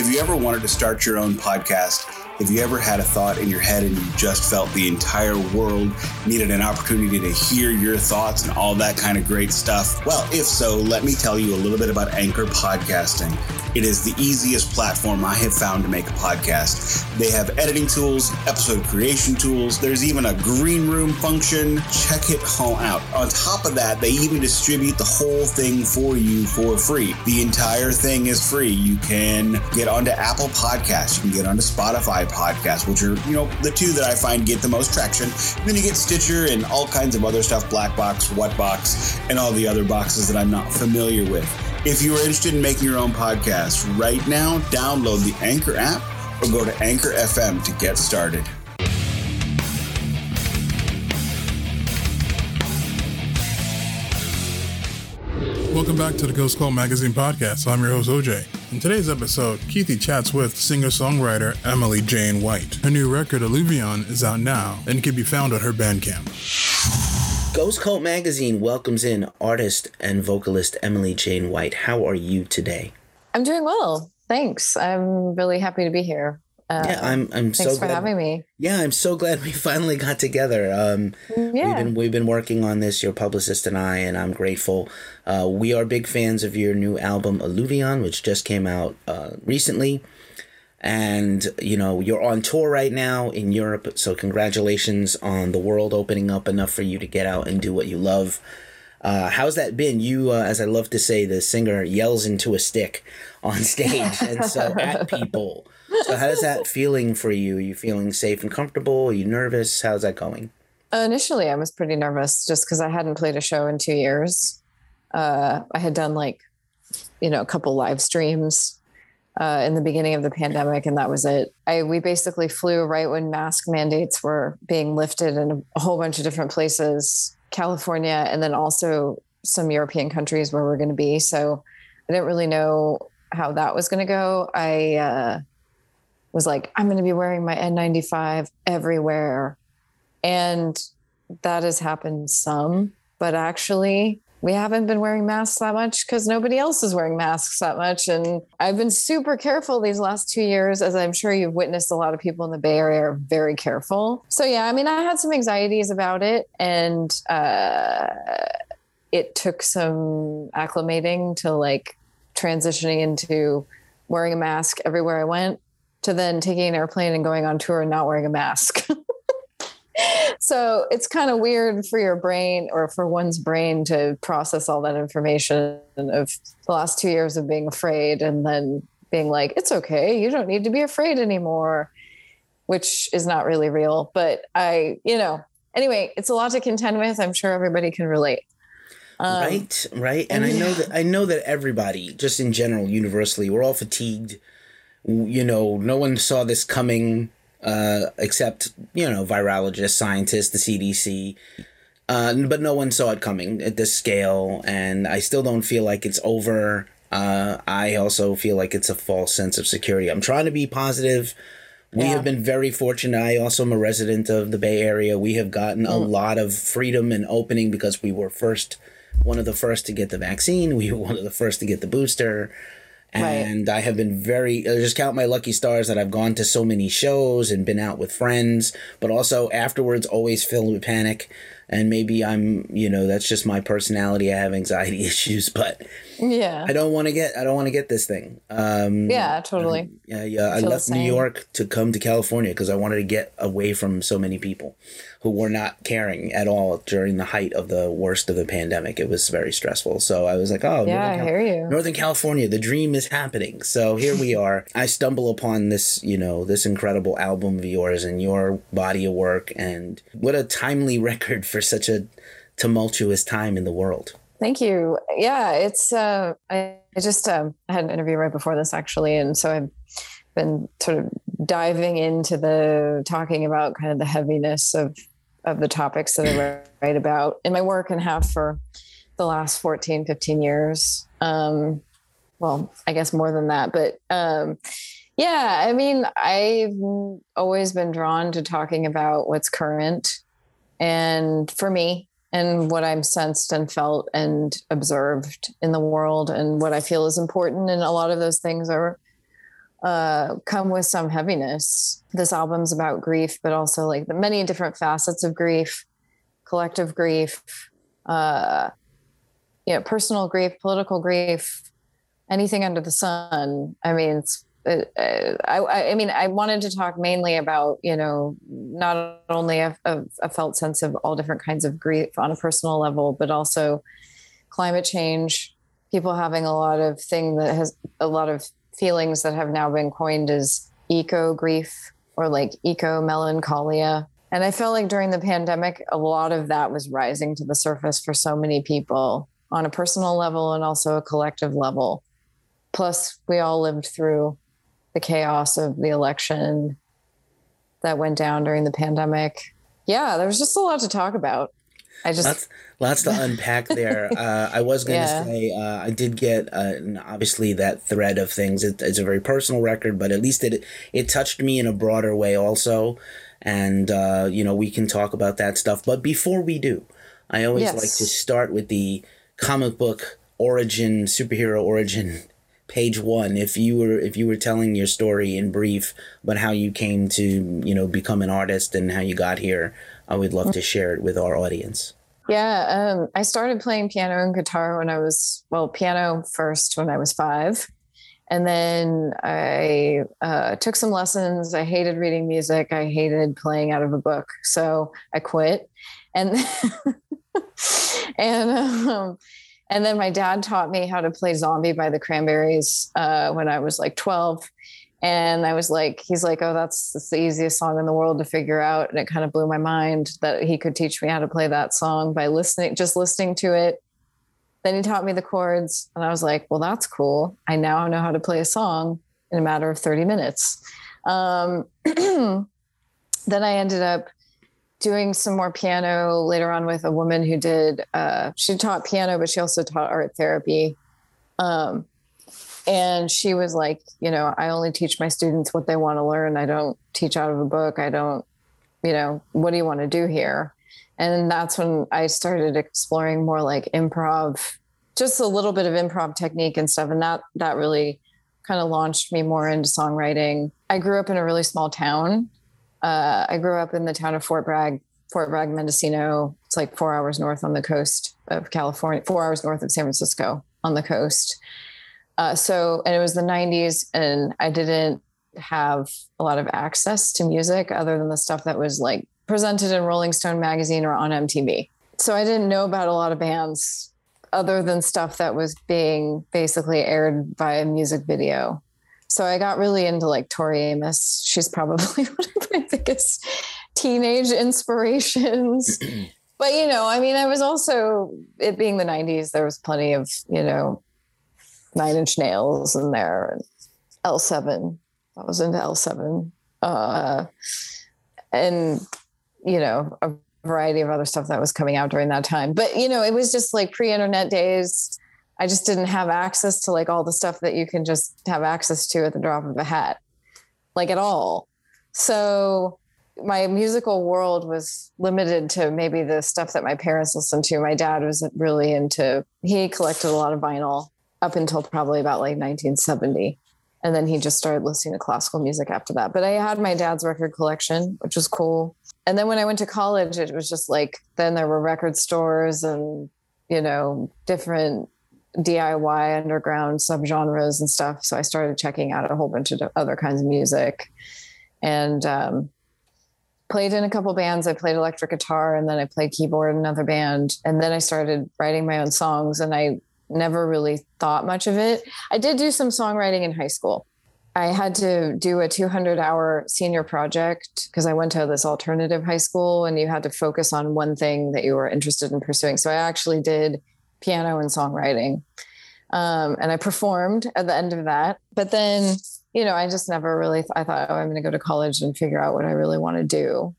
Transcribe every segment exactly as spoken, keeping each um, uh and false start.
If you ever wanted to start your own podcast, if you ever had a thought in your head and you just felt the entire world needed an opportunity to hear your thoughts and all that kind of great stuff, well, if so, let me tell you a little bit about Anchor Podcasting. It is the easiest platform I have found to make a podcast. They have editing tools, episode creation tools. There's even a green room function. Check it all out. On top of that, they even distribute the whole thing for you for free. The entire thing is free. You can get onto Apple Podcasts. You can get onto Spotify Podcasts, which are, you know, the two that I find get the most traction. And then you get Stitcher and all kinds of other stuff, Black Box, What Box, and all the other boxes that I'm not familiar with. If you are interested in making your own podcast right now, download the Anchor app or go to Anchor F M to get started. Welcome back to the Ghost Cult Magazine podcast. I'm your host, O J. In today's episode, Keithy chats with singer-songwriter Emily Jane White. Her new record, Alluvion, is out now and can be found at her Bandcamp. Ghost Cult Magazine welcomes in artist and vocalist Emily Jane White. How are you today? I'm doing well. Thanks. I'm really happy to be here. Uh, yeah, I'm. I'm thanks so for glad, having me. Yeah, I'm so glad we finally got together. Um, yeah, we've been we've been working on this, your publicist and I, and I'm grateful. Uh, we are big fans of your new album Alluvion, which just came out uh, recently, and you know you're on tour right now in Europe. So congratulations on the world opening up enough for you to get out and do what you love. Uh, how's that been? You, uh, as I love to say, the singer yells into a stick on stage, and so at people. So how is that feeling for you? Are you feeling safe and comfortable? Are you nervous? How's that going? Uh, initially, I was pretty nervous just because I hadn't played a show in two years. Uh, I had done like, you know, a couple live streams uh, in the beginning of the pandemic, and that was it. I we basically flew right when mask mandates were being lifted in a whole bunch of different places, California, and then also some European countries where we're going to be. So I didn't really know how that was going to go. I... Uh, was like, I'm going to be wearing my N ninety-five everywhere. And that has happened some, but actually we haven't been wearing masks that much because nobody else is wearing masks that much. And I've been super careful these last two years, as I'm sure you've witnessed. A lot of people in the Bay Area are very careful. So yeah, I mean, I had some anxieties about it, and uh, it took some acclimating to like transitioning into wearing a mask everywhere I went, to then taking an airplane and going on tour and not wearing a mask. So it's kind of weird for your brain, or for one's brain, to process all that information of the last two years of being afraid and then being like, it's okay, you don't need to be afraid anymore, which is not really real. But I, you know, anyway, it's a lot to contend with. I'm sure everybody can relate. Um, right, right. And I know that I know that everybody, just in general, universally, we're all fatigued. You know, no one saw this coming, uh, except, you know, virologists, scientists, the C D C. Uh, but no one saw it coming at this scale. And I still don't feel like it's over. Uh, I also feel like it's a false sense of security. I'm trying to be positive. We yeah. have been very fortunate. I also am a resident of the Bay Area. We have gotten mm. a lot of freedom and opening because we were first, one of the first to get the vaccine. We were one of the first to get the booster. And right. I have been very, I just count my lucky stars that I've gone to so many shows and been out with friends, but also afterwards always filled with panic. And maybe I'm, you know, that's just my personality. I have anxiety issues, but yeah, I don't want to get, I don't want to get this thing. Um, yeah, totally. Um, yeah, yeah. I, I left New York to come to California because I wanted to get away from so many people who were not caring at all during the height of the worst of the pandemic. It was very stressful. So I was like, oh, yeah, Northern I hear Cal- you. Northern California, the dream is happening. So here we are. I stumble upon this, you know, this incredible album of yours and your body of work. And what a timely record for such a tumultuous time in the world. Thank you. Yeah, it's, uh, I, I just um, I had an interview right before this, actually. And so I've been sort of diving into the talking about kind of the heaviness of of the topics that I write about in my work and have for the last fourteen, fifteen years. Um, well, I guess more than that, but um, yeah, I mean, I've always been drawn to talking about what's current and for me and what I'm sensed and felt and observed in the world and what I feel is important. And a lot of those things are uh, come with some heaviness. This album's about grief, but also like the many different facets of grief, collective grief, uh, you know, personal grief, political grief, anything under the sun. I mean, it's, it, I, I mean, I wanted to talk mainly about, you know, not only a, a, a felt sense of all different kinds of grief on a personal level, but also climate change, people having a lot of thing that has a lot of feelings that have now been coined as eco grief or like eco melancholia. And I felt like during the pandemic, a lot of that was rising to the surface for so many people on a personal level and also a collective level. Plus, we all lived through the chaos of the election that went down during the pandemic. Yeah, there was just a lot to talk about. I just lots, lots to unpack there. uh, I was going to yeah. say uh, I did get uh, obviously that thread of things. It, it's a very personal record, but at least it it touched me in a broader way also. And, uh, you know, we can talk about that stuff. But before we do, I always yes. like to start with the comic book origin, superhero origin, page one. If you were if you were telling your story in brief, but how you came to, you know, become an artist and how you got here, I would love to share it with our audience. Yeah, um, I started playing piano and guitar when I was, well, piano first when I was five. And then I uh, took some lessons. I hated reading music. I hated playing out of a book. So I quit. And and um, and then my dad taught me how to play Zombie by the Cranberries uh, when I was like twelve. And I was like, he's like, oh, that's, that's the easiest song in the world to figure out. And it kind of blew my mind that he could teach me how to play that song by listening, just listening to it. Then he taught me the chords and I was like, well, that's cool. I now know how to play a song in a matter of thirty minutes. Um, then I ended up doing some more piano later on with a woman who did, uh, she taught piano, but she also taught art therapy. Um, and she was like, you know, I only teach my students what they want to learn. I don't teach out of a book. I don't, you know, what do you want to do here? And that's when I started exploring more like improv, just a little bit of improv technique and stuff. And that that really kind of launched me more into songwriting. I grew up in a really small town. Uh, I grew up in the town of Fort Bragg, Fort Bragg, Mendocino. It's like four hours north on the coast of California, four hours north of San Francisco on the coast. Uh, so, and it was the nineties and I didn't have a lot of access to music other than the stuff that was like presented in Rolling Stone magazine or on M T V. So I didn't know about a lot of bands other than stuff that was being basically aired by a music video. So I got really into like Tori Amos. She's probably one of my biggest teenage inspirations. But, you know, I mean, I was also, it being the nineties, there was plenty of, you know, Nine Inch Nails in there and L seven. I was into L seven. Uh, and you know, a variety of other stuff that was coming out during that time. But, you know, it was just like pre-internet days. I just didn't have access to like all the stuff that you can just have access to at the drop of a hat, like at all. So my musical world was limited to maybe the stuff that my parents listened to. My dad was really into, he collected a lot of vinyl up until probably about like nineteen seventy. And then he just started listening to classical music after that. But I had my dad's record collection, which was cool. And then when I went to college, it was just like, then there were record stores and, you know, different D I Y underground subgenres and stuff. So I started checking out a whole bunch of other kinds of music and um, played in a couple bands. I played electric guitar and then I played keyboard in another band. And then I started writing my own songs and I never really thought much of it. I did do some songwriting in high school. I had to do a two hundred hour senior project because I went to this alternative high school and you had to focus on one thing that you were interested in pursuing. So I actually did piano and songwriting. Um, and I performed at the end of that, but then, you know, I just never really, th- I thought, oh, I'm going to go to college and figure out what I really want to do.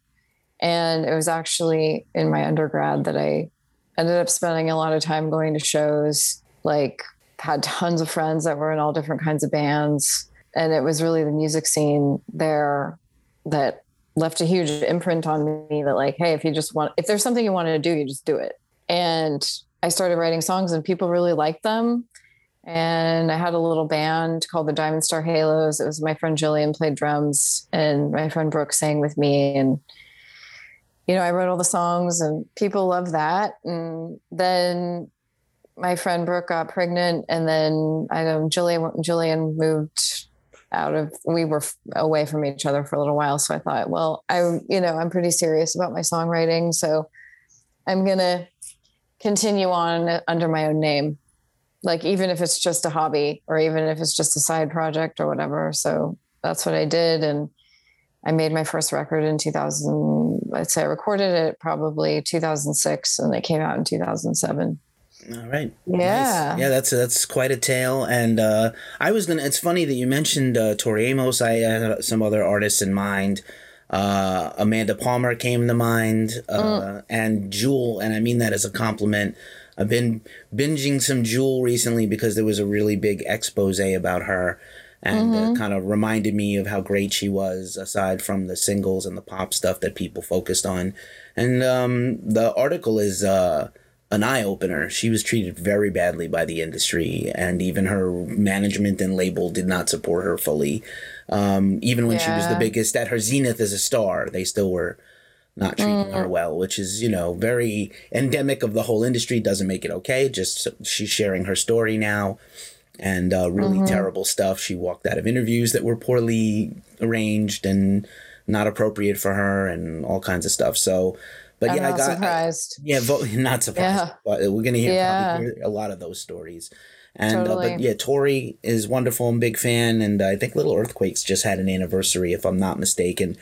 And it was actually in my undergrad that I ended up spending a lot of time going to shows, like had tons of friends that were in all different kinds of bands. And it was really the music scene there that left a huge imprint on me that like, hey, if you just want, if there's something you wanted to do, you just do it. And I started writing songs and people really liked them. And I had a little band called the Diamond Star Halos. It was my friend Jillian played drums and my friend Brooke sang with me. And, you know, I wrote all the songs and people loved that. And then my friend Brooke got pregnant, and then I know Jillian, Jillian moved out of, we were away from each other for a little while. So I thought, well, I, you know, I'm pretty serious about my songwriting. So I'm going to continue on under my own name. Like, even if it's just a hobby or even if it's just a side project or whatever. So that's what I did. And I made my first record in two thousand. I'd say I recorded it probably two thousand six and it came out in two thousand seven. All right. Yeah. Nice. Yeah, that's that's quite a tale. And uh, I was going to, it's funny that you mentioned uh, Tori Amos. I had some other artists in mind. Uh, Amanda Palmer came to mind uh, mm. and Jewel. And I mean that as a compliment. I've been binging some Jewel recently because there was a really big expose about her, and mm-hmm. uh, kind of reminded me of how great she was aside from the singles and the pop stuff that people focused on. And um, the article is uh, an eye-opener. She was treated very badly by the industry, and even her management and label did not support her fully. Um, even when yeah. she was the biggest at her zenith as a star, they still were not treating mm. her well, which is, you know, very endemic of the whole industry. Doesn't make it okay. Just she's sharing her story now, and uh, really mm-hmm. terrible stuff. She walked out of interviews that were poorly arranged and not appropriate for her and all kinds of stuff. So, but I'm yeah, not I got surprised. I, yeah, vo- not surprised. Yeah. But we're gonna hear, yeah. probably hear a lot of those stories. And totally. uh, but yeah, Tori is wonderful. I'm a big fan, and I think Little Earthquakes just had an anniversary, if I'm not mistaken.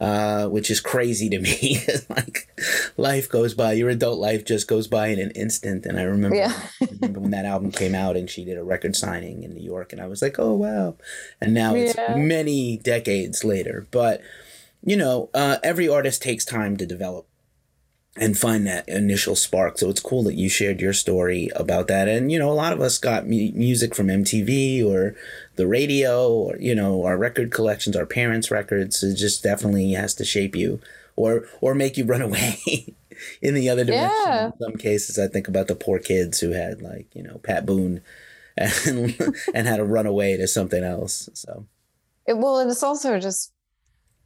Uh, which is crazy to me. Like, life goes by. Your adult life just goes by in an instant. And I remember, yeah. I remember when that album came out and she did a record signing in New York. And I was like, oh, wow. And now yeah. it's many decades later. But, you know, uh, every artist takes time to develop and find that initial spark. So it's cool that you shared your story about that. And, you know, a lot of us got mu- music from M T V or the radio, or, you know, our record collections, our parents' records. It just definitely has to shape you or or make you run away in the other direction. Yeah. In some cases, I think about the poor kids who had, like, you know, Pat Boone and and had to run away to something else. So, it, well, and it's also just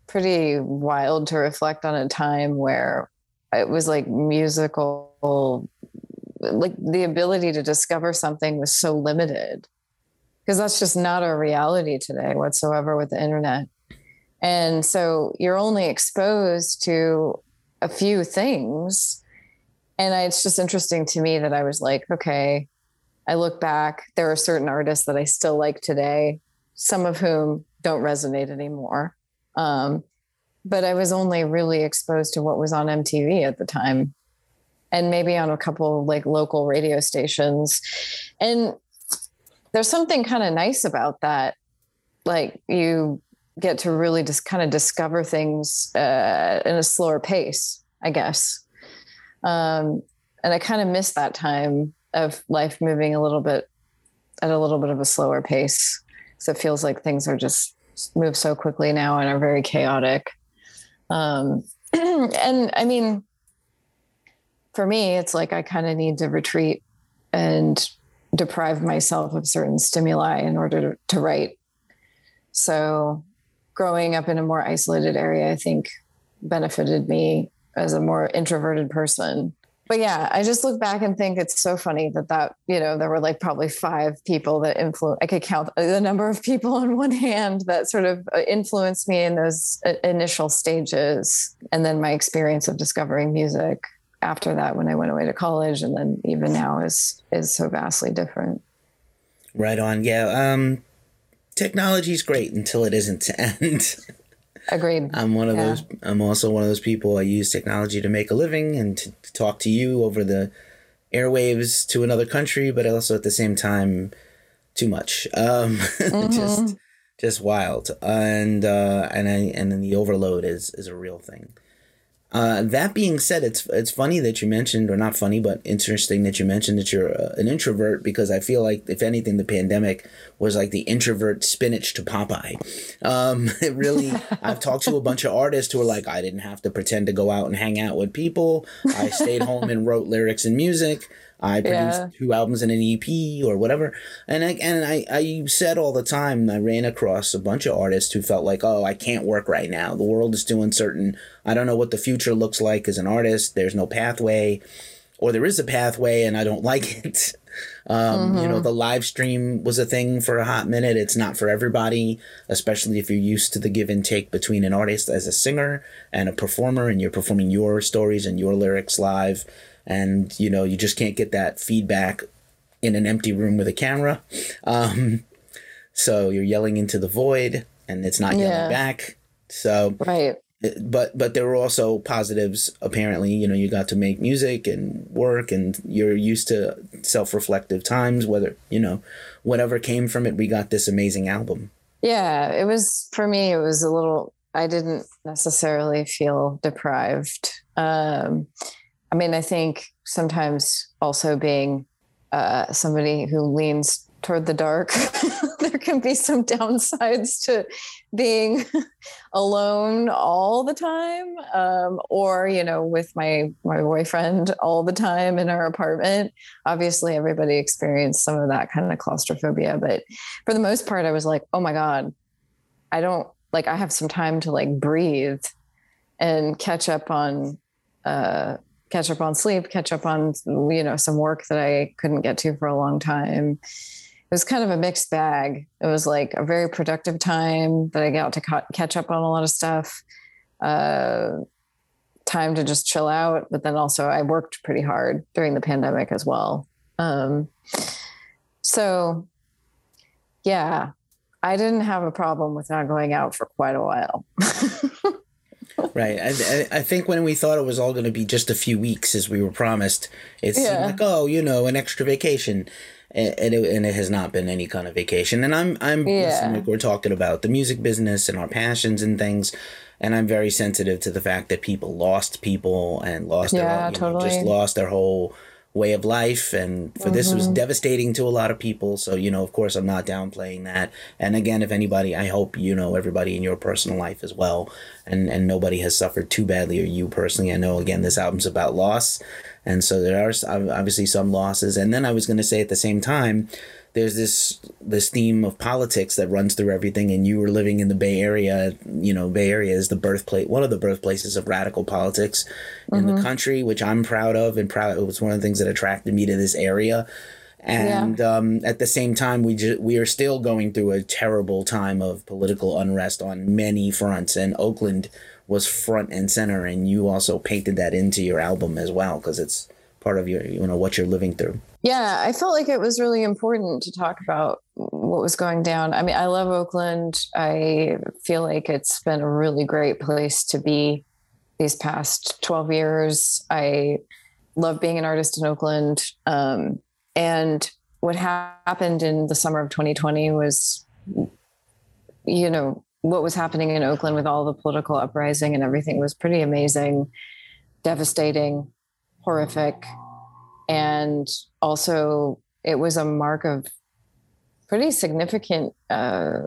pretty wild to reflect on a time where it was like musical, like the ability to discover something was so limited. Because that's just not our reality today whatsoever with the internet. And so you're only exposed to a few things. And I, it's just interesting to me that I was like, okay, I look back, there are certain artists that I still like today, some of whom don't resonate anymore. Um, but I was only really exposed to what was on M T V at the time, and maybe on a couple of like local radio stations. And there's something kind of nice about that. Like, you get to really just kind of discover things uh, in a slower pace, I guess. Um, and I kind of miss that time of life moving a little bit at a little bit of a slower pace. So it feels like things are just move so quickly now and are very chaotic. Um, and I mean, for me, it's like, I kind of need to retreat and deprive myself of certain stimuli in order to, to write. So growing up in a more isolated area, I think benefited me as a more introverted person. But yeah, I just look back and think it's so funny that that, you know, there were like probably five people that influenced, I could count the number of people on one hand that sort of influenced me in those initial stages. And then my experience of discovering music after that, when I went away to college, and then even now is, is so vastly different. Right on. Yeah. Um, technology's great until it isn't. And agreed. I'm one of yeah. those, I'm also one of those people. I use technology to make a living and to, to talk to you over the airwaves to another country, but also at the same time, too much. Um, mm-hmm. just, just wild. And, uh, and I, and then the overload is, is a real thing. Uh, that being said, it's it's funny that you mentioned, or not funny, but interesting that you mentioned that you're uh, an introvert, because I feel like, if anything, the pandemic was like the introvert spinach to Popeye. Um, it really, I've talked to a bunch of artists who are like, I didn't have to pretend to go out and hang out with people. I stayed home and wrote lyrics and music. I produced yeah. two albums and an E P or whatever. And I and I, I said all the time, I ran across a bunch of artists who felt like, oh, I can't work right now. The world is doing certain, I don't know what the future looks like as an artist. There's no pathway, or there is a pathway and I don't like it. Um, mm-hmm. You know, the live stream was a thing for a hot minute. It's not for everybody, especially if you're used to the give and take between an artist as a singer and a performer, and you're performing your stories and your lyrics live. And, you know, you just can't get that feedback in an empty room with a camera. Um, so you're yelling into the void and it's not yeah. yelling back. So, right. But but there were also positives, apparently. You know, you got to make music and work, and you're used to self-reflective times, whether, you know, whatever came from it, we got this amazing album. Yeah, it was, for me, it was a little, I didn't necessarily feel deprived. Um, I mean, I think sometimes also being uh, somebody who leans toward the dark, there can be some downsides to being alone all the time, um, or, you know, with my, my boyfriend all the time in our apartment. Obviously, everybody experienced some of that kind of claustrophobia, but for the most part, I was like, oh my God, I don't like, I have some time to like breathe and catch up on, uh, catch up on sleep, catch up on, you know, some work that I couldn't get to for a long time. It was kind of a mixed bag. It was like a very productive time that I got to ca- catch up on a lot of stuff, uh, time to just chill out. But then also I worked pretty hard during the pandemic as well. Um, so yeah, I didn't have a problem with not going out for quite a while. Right. I, I think when we thought it was all going to be just a few weeks, as we were promised, it seemed yeah. like, oh, you know, an extra vacation. And it, and it has not been any kind of vacation. And I'm, I'm yeah. listening, like we're talking about the music business and our passions and things. And I'm very sensitive to the fact that people lost people and lost yeah, their own, you totally. know, just lost their whole way of life. And for mm-hmm. this was devastating to a lot of people. So, you know, of course, I'm not downplaying that. And again, if anybody, I hope, you know, everybody in your personal life as well. And, and nobody has suffered too badly, or you personally. I know, again, this album's about loss. And so there are obviously some losses. And then I was going to say at the same time, there's this this theme of politics that runs through everything. And you were living in the Bay Area. You know, Bay Area is the birthplace, one of the birthplaces of radical politics mm-hmm. in the country, which I'm proud of, and proud. It was one of the things that attracted me to this area. And yeah. um, at the same time, we ju- we are still going through a terrible time of political unrest on many fronts. And Oakland was front and center, and you also painted that into your album as well, because it's part of your, you know, what you're living through. Yeah, I felt like it was really important to talk about what was going down. I mean, I love Oakland. I feel like it's been a really great place to be these past twelve years. I love being an artist in Oakland. Um, and what happened in the summer of twenty twenty was, you know, what was happening in Oakland with all the political uprising and everything was pretty amazing, devastating, horrific. And also it was a mark of pretty significant, uh,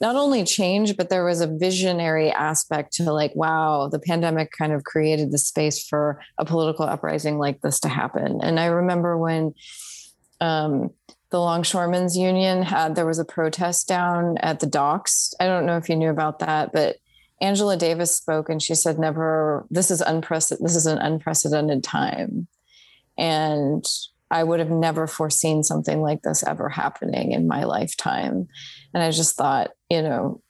not only change, but there was a visionary aspect to like, wow, the pandemic kind of created the space for a political uprising like this to happen. And I remember when, um, the Longshoremen's Union had, there was a protest down at the docks. I don't know if you knew about that, but Angela Davis spoke and she said, never, this is unprecedented. This is an unprecedented time. And I would have never foreseen something like this ever happening in my lifetime. And I just thought, you know,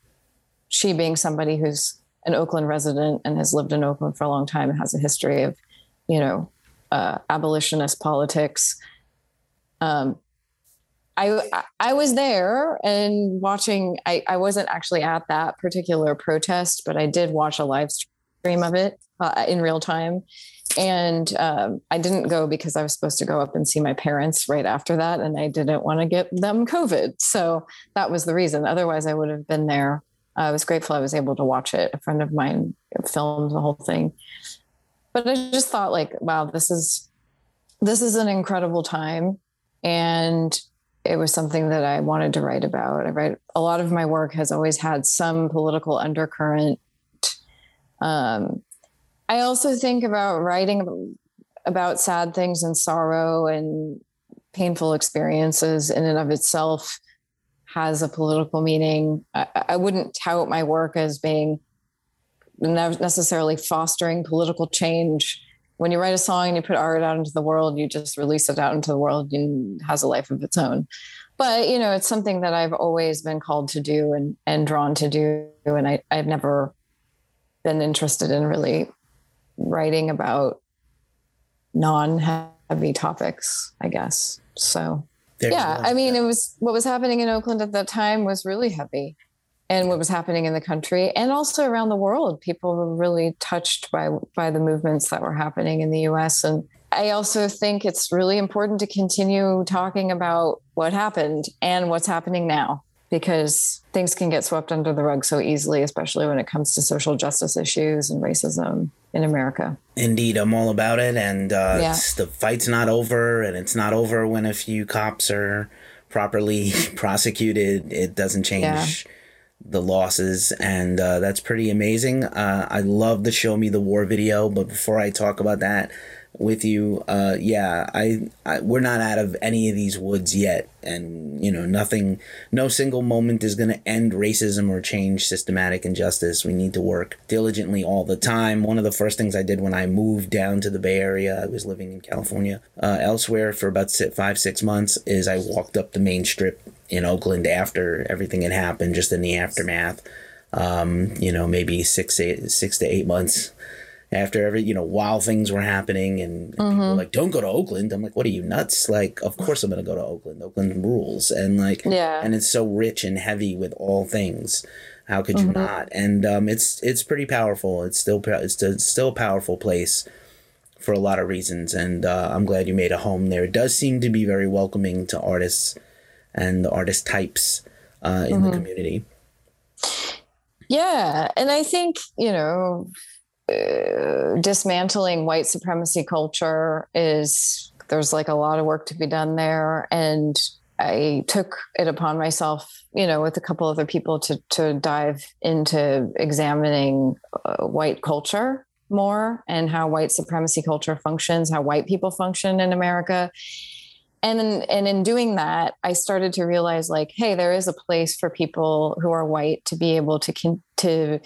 she being somebody who's an Oakland resident and has lived in Oakland for a long time and has a history of, you know, uh, abolitionist politics, um, I I was there and watching. I, I wasn't actually at that particular protest, but I did watch a live stream of it uh, in real time. And um, I didn't go because I was supposed to go up and see my parents right after that, and I didn't want to get them COVID. So that was the reason. Otherwise, I would have been there. I was grateful I was able to watch it. A friend of mine filmed the whole thing. But I just thought, like, wow, this is this is an incredible time, and it was something that I wanted to write about. I write a lot of my work has always had some political undercurrent. Um, I also think about writing about sad things and sorrow and painful experiences in and of itself has a political meaning. I, I wouldn't tout my work as being necessarily fostering political change. When you write a song and you put art out into the world, you just release it out into the world and it has a life of its own. But, you know, it's something that I've always been called to do and, and drawn to do. And I, I've never been interested in really writing about non-heavy topics, I guess. So, There's yeah, I mean, it was what was happening in Oakland at that time was really heavy. And what was happening in the country and also around the world, people were really touched by by the movements that were happening in the U S. And I also think it's really important to continue talking about what happened and what's happening now, because things can get swept under the rug so easily, especially when it comes to social justice issues and racism in America. Indeed, I'm all about it. And uh, yeah. the fight's not over, and it's not over when a few cops are properly prosecuted. It doesn't change. Yeah. The losses, and uh, that's pretty amazing. Uh, I love the Show Me the War video, but before I talk about that with you, uh, yeah, I, I we're not out of any of these woods yet, and you know, nothing, no single moment is going to end racism or change systematic injustice. We need to work diligently all the time. One of the first things I did when I moved down to the Bay Area, I was living in California, uh, elsewhere for about five, six months, is I walked up the main strip in Oakland after everything had happened, just in the aftermath, um, you know, maybe six, eight, six to eight months after every, you know, while things were happening, and, and mm-hmm. people were like, don't go to Oakland. I'm like, what are you, nuts? Like, of course I'm going to go to Oakland. Oakland rules. And like, yeah. and it's so rich and heavy with all things. How could mm-hmm. you not? And um, it's it's pretty powerful. It's still, it's, it's still a powerful place for a lot of reasons. And uh, I'm glad you made a home there. It does seem to be very welcoming to artists and the artist types uh, in mm-hmm. the community. Yeah. And I think, you know, uh, dismantling white supremacy culture is, there's like a lot of work to be done there. And I took it upon myself, you know, with a couple other people to, to dive into examining uh, white culture more and how white supremacy culture functions, how white people function in America. And and in doing that, I started to realize, like, hey, there is a place for people who are white to be able to to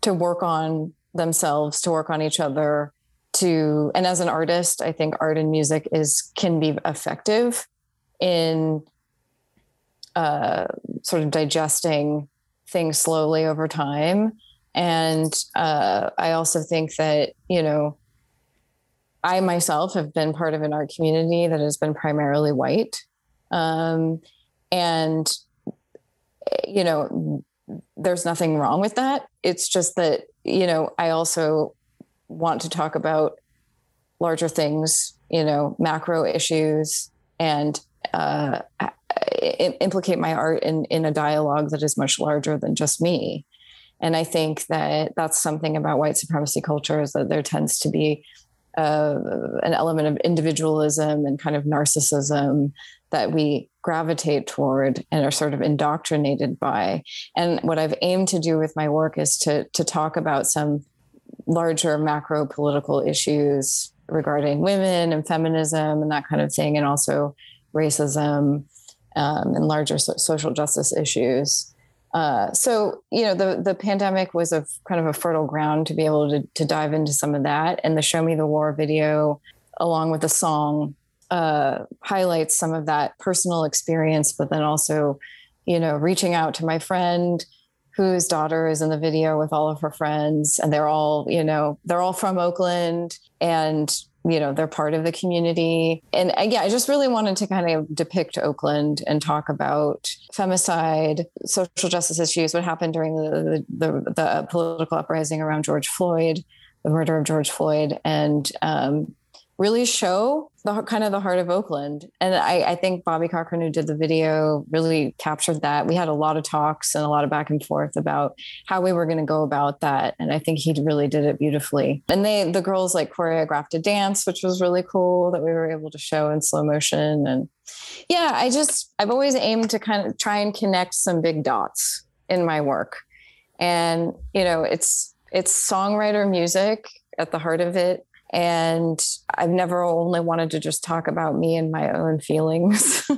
to work on themselves, to work on each other. To and as an artist, I think art and music is can be effective in uh, sort of digesting things slowly over time. And uh, I also think that, you know, I myself have been part of an art community that has been primarily white. Um, and, you know, there's nothing wrong with that. It's just that, you know, I also want to talk about larger things, you know, macro issues, and uh, implicate my art in, in a dialogue that is much larger than just me. And I think that that's something about white supremacy culture, is that there tends to be Uh, an element of individualism and kind of narcissism that we gravitate toward and are sort of indoctrinated by. And what I've aimed to do with my work is to to talk about some larger macro political issues regarding women and feminism and that kind of thing, and also racism um, and larger so- social justice issues. Uh, so, you know, the, the pandemic was a kind of a fertile ground to be able to, to dive into some of that. And the Show Me the War video, along with the song, uh, highlights some of that personal experience, but then also, you know, reaching out to my friend whose daughter is in the video with all of her friends, and they're all, you know, they're all from Oakland, and, you know, they're part of the community. And yeah, I just really wanted to kind of depict Oakland and talk about femicide, social justice issues, what happened during the the, the, the political uprising around George Floyd, the murder of George Floyd, and um, really show the kind of the heart of Oakland. And I, I think Bobby Cochran, who did the video, really captured that. We had a lot of talks and a lot of back and forth about how we were going to go about that. And I think he really did it beautifully. And they, the girls like choreographed a dance, which was really cool, that we were able to show in slow motion. And yeah, I just, I've always aimed to kind of try and connect some big dots in my work. And, you know, it's, it's songwriter music at the heart of it. And I've never only wanted to just talk about me and my own feelings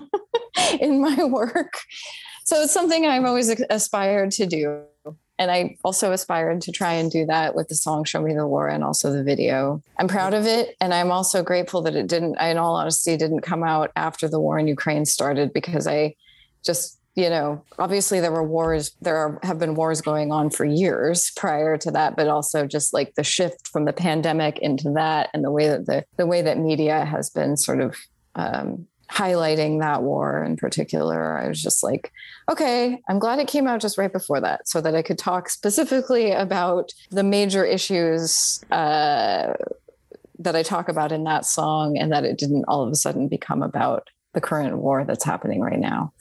in my work. So it's something I've always aspired to do. And I also aspired to try and do that with the song Show Me the War and also the video. I'm proud of it. And I'm also grateful that it didn't, in all honesty, didn't come out after the war in Ukraine started, because I just, you know, obviously there were wars, there are, have been wars going on for years prior to that, but also just like the shift from the pandemic into that and the way that the, the way that media has been sort of, um, highlighting that war in particular. I was just like, okay, I'm glad it came out just right before that so that I could talk specifically about the major issues uh, that I talk about in that song, and that it didn't all of a sudden become about the current war that's happening right now,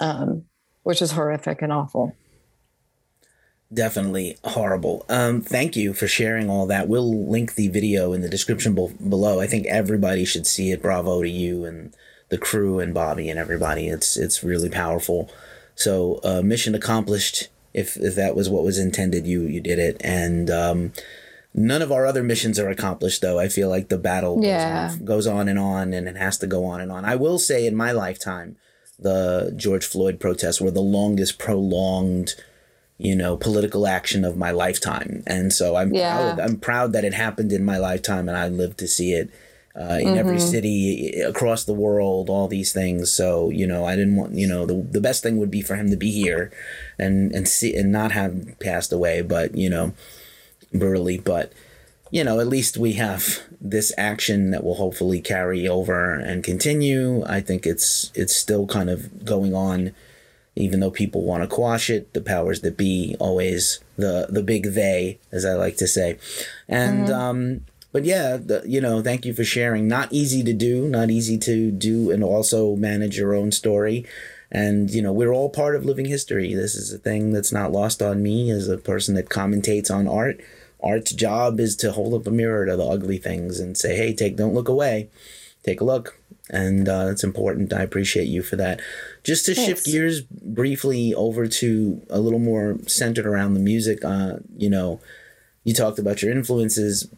um, which is horrific and awful. Definitely horrible. Um, thank you for sharing all that. We'll link the video in the description be- below. I think everybody should see it. Bravo to you and the crew and Bobby and everybody. It's it's really powerful. So uh, mission accomplished. If if that was what was intended, you you did it. And um, none of our other missions are accomplished, though. I feel like the battle yeah. goes, on, goes on and on, and it has to go on and on. I will say, in my lifetime, the George Floyd protests were the longest prolonged, you know, political action of my lifetime. And so I'm yeah. proud, I'm proud that it happened in my lifetime and I lived to see it uh, in mm-hmm. every city across the world, all these things. So, you know, I didn't want, you know, the the best thing would be for him to be here and, and see and not have passed away, but, you know, brutally. But, you know, at least we have this action that will hopefully carry over and continue. I think it's it's still kind of going on. Even though people want to quash it, the powers that be, always the the big they, as I like to say. And, mm-hmm. um, but yeah, the, you know, thank you for sharing. Not easy to do, not easy to do and also manage your own story. And, you know, we're all part of living history. This is a thing that's not lost on me as a person that commentates on art. Art's job is to hold up a mirror to the ugly things and say, hey, take, don't look away. Take a look. And uh, that's important. I appreciate you for that. Just to Thanks. Shift gears briefly over to a little more centered around the music. Uh, you know, you talked about your influences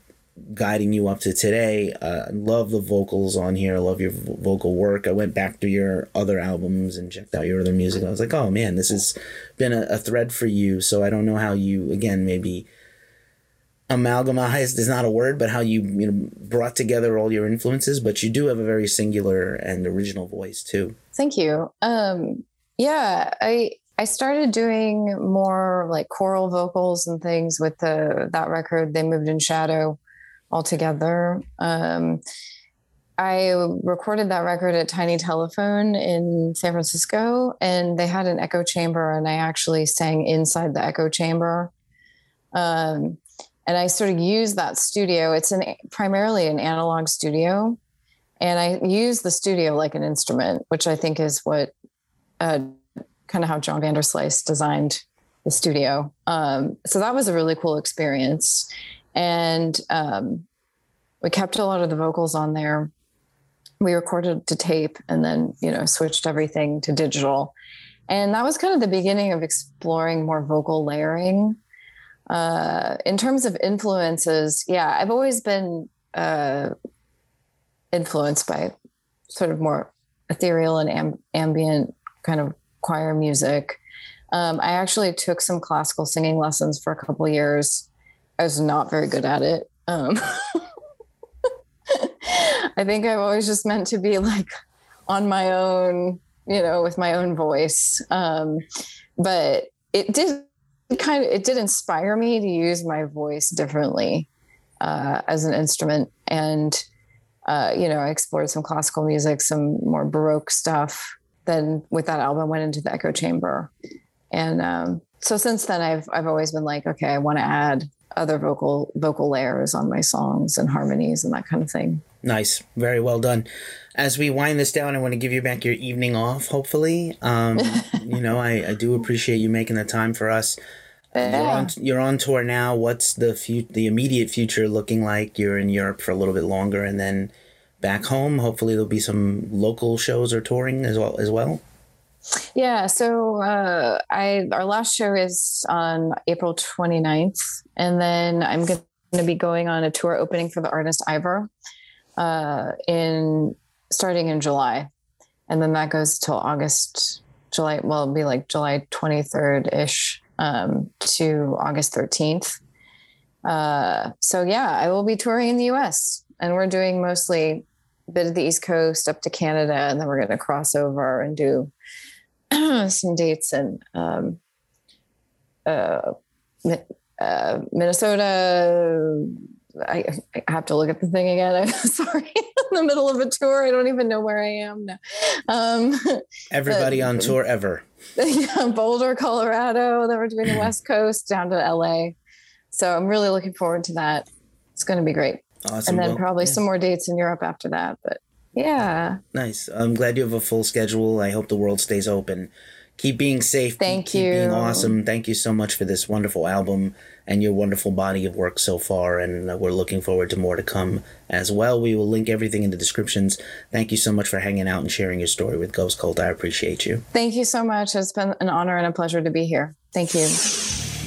guiding you up to today. Uh, I love the vocals on here. I love your v- vocal work. I went back through your other albums and checked out your other music. I was like, oh man, this has been a, a thread for you. So I don't know how you, again, maybe amalgamized is not a word, but how you, you know, brought together all your influences, but you do have a very singular and original voice too. Thank you. Um, yeah, I, I started doing more like choral vocals and things with the, that record, They Moved in Shadow Altogether. Um, I recorded that record at Tiny Telephone in San Francisco, and they had an echo chamber, and I actually sang inside the echo chamber. Um, And I sort of use that studio. It's an, primarily an analog studio. And I use the studio like an instrument, which I think is what uh, kind of how John Vanderslice designed the studio. Um, so that was a really cool experience. And um, we kept a lot of the vocals on there. We recorded to tape and then, you know, switched everything to digital. And that was kind of the beginning of exploring more vocal layering. Uh, in terms of influences, yeah, I've always been uh, influenced by sort of more ethereal and amb- ambient kind of choir music. Um, I actually took some classical singing lessons for a couple of years. I was not very good at it. Um, I think I've always just meant to be like on my own, you know, with my own voice. Um, but it did It kind of, it did inspire me to use my voice differently uh, as an instrument. And, uh, you know, I explored some classical music, some more Baroque stuff. Then with that album, went into the echo chamber. And um, so since then, I've I've always been like, okay, I want to add other vocal vocal layers on my songs and harmonies and that kind of thing. Nice. Very well done. As we wind this down, I want to give you back your evening off, hopefully. Um, you know, I, I do appreciate you making the time for us. Yeah. You're on, you're on tour now. What's the fu- the immediate future looking like? You're in Europe for a little bit longer and then back home. Hopefully there'll be some local shows or touring as well. As well. Yeah. So uh, I our last show is on April twenty-ninth. And then I'm going going to be going on a tour opening for the artist Ivor uh, in starting in July. And then that goes till August, July, well, it'll be like July twenty-third ish um, to August thirteenth. Uh, so yeah, I will be touring in the U S and we're doing mostly a bit of the East Coast up to Canada. And then we're going to cross over and do some dates in um, uh, uh, Minnesota. I, I have to look at the thing again. I'm sorry. In the middle of a tour. I don't even know where I am now. Um, Everybody but, on tour ever. Yeah, Boulder, Colorado. Then we're doing the West Coast down to L A. So I'm really looking forward to that. It's going to be great. Awesome. And then well, probably yeah. some more dates in Europe after that. But yeah. Nice. I'm glad you have a full schedule. I hope the world stays open. Keep being safe. Thank Keep you. Keep being awesome. Thank you so much for this wonderful album and your wonderful body of work so far. And we're looking forward to more to come as well. We will link everything in the descriptions. Thank you so much for hanging out and sharing your story with Ghost Cult. I appreciate you. Thank you so much. It's been an honor and a pleasure to be here. Thank you.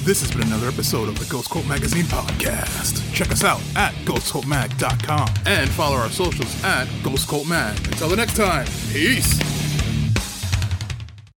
This has been another episode of the Ghost Cult Magazine podcast. Check us out at Ghost Cult Mag dot com and follow our socials at Ghost Cult Mag. Until the next time, peace.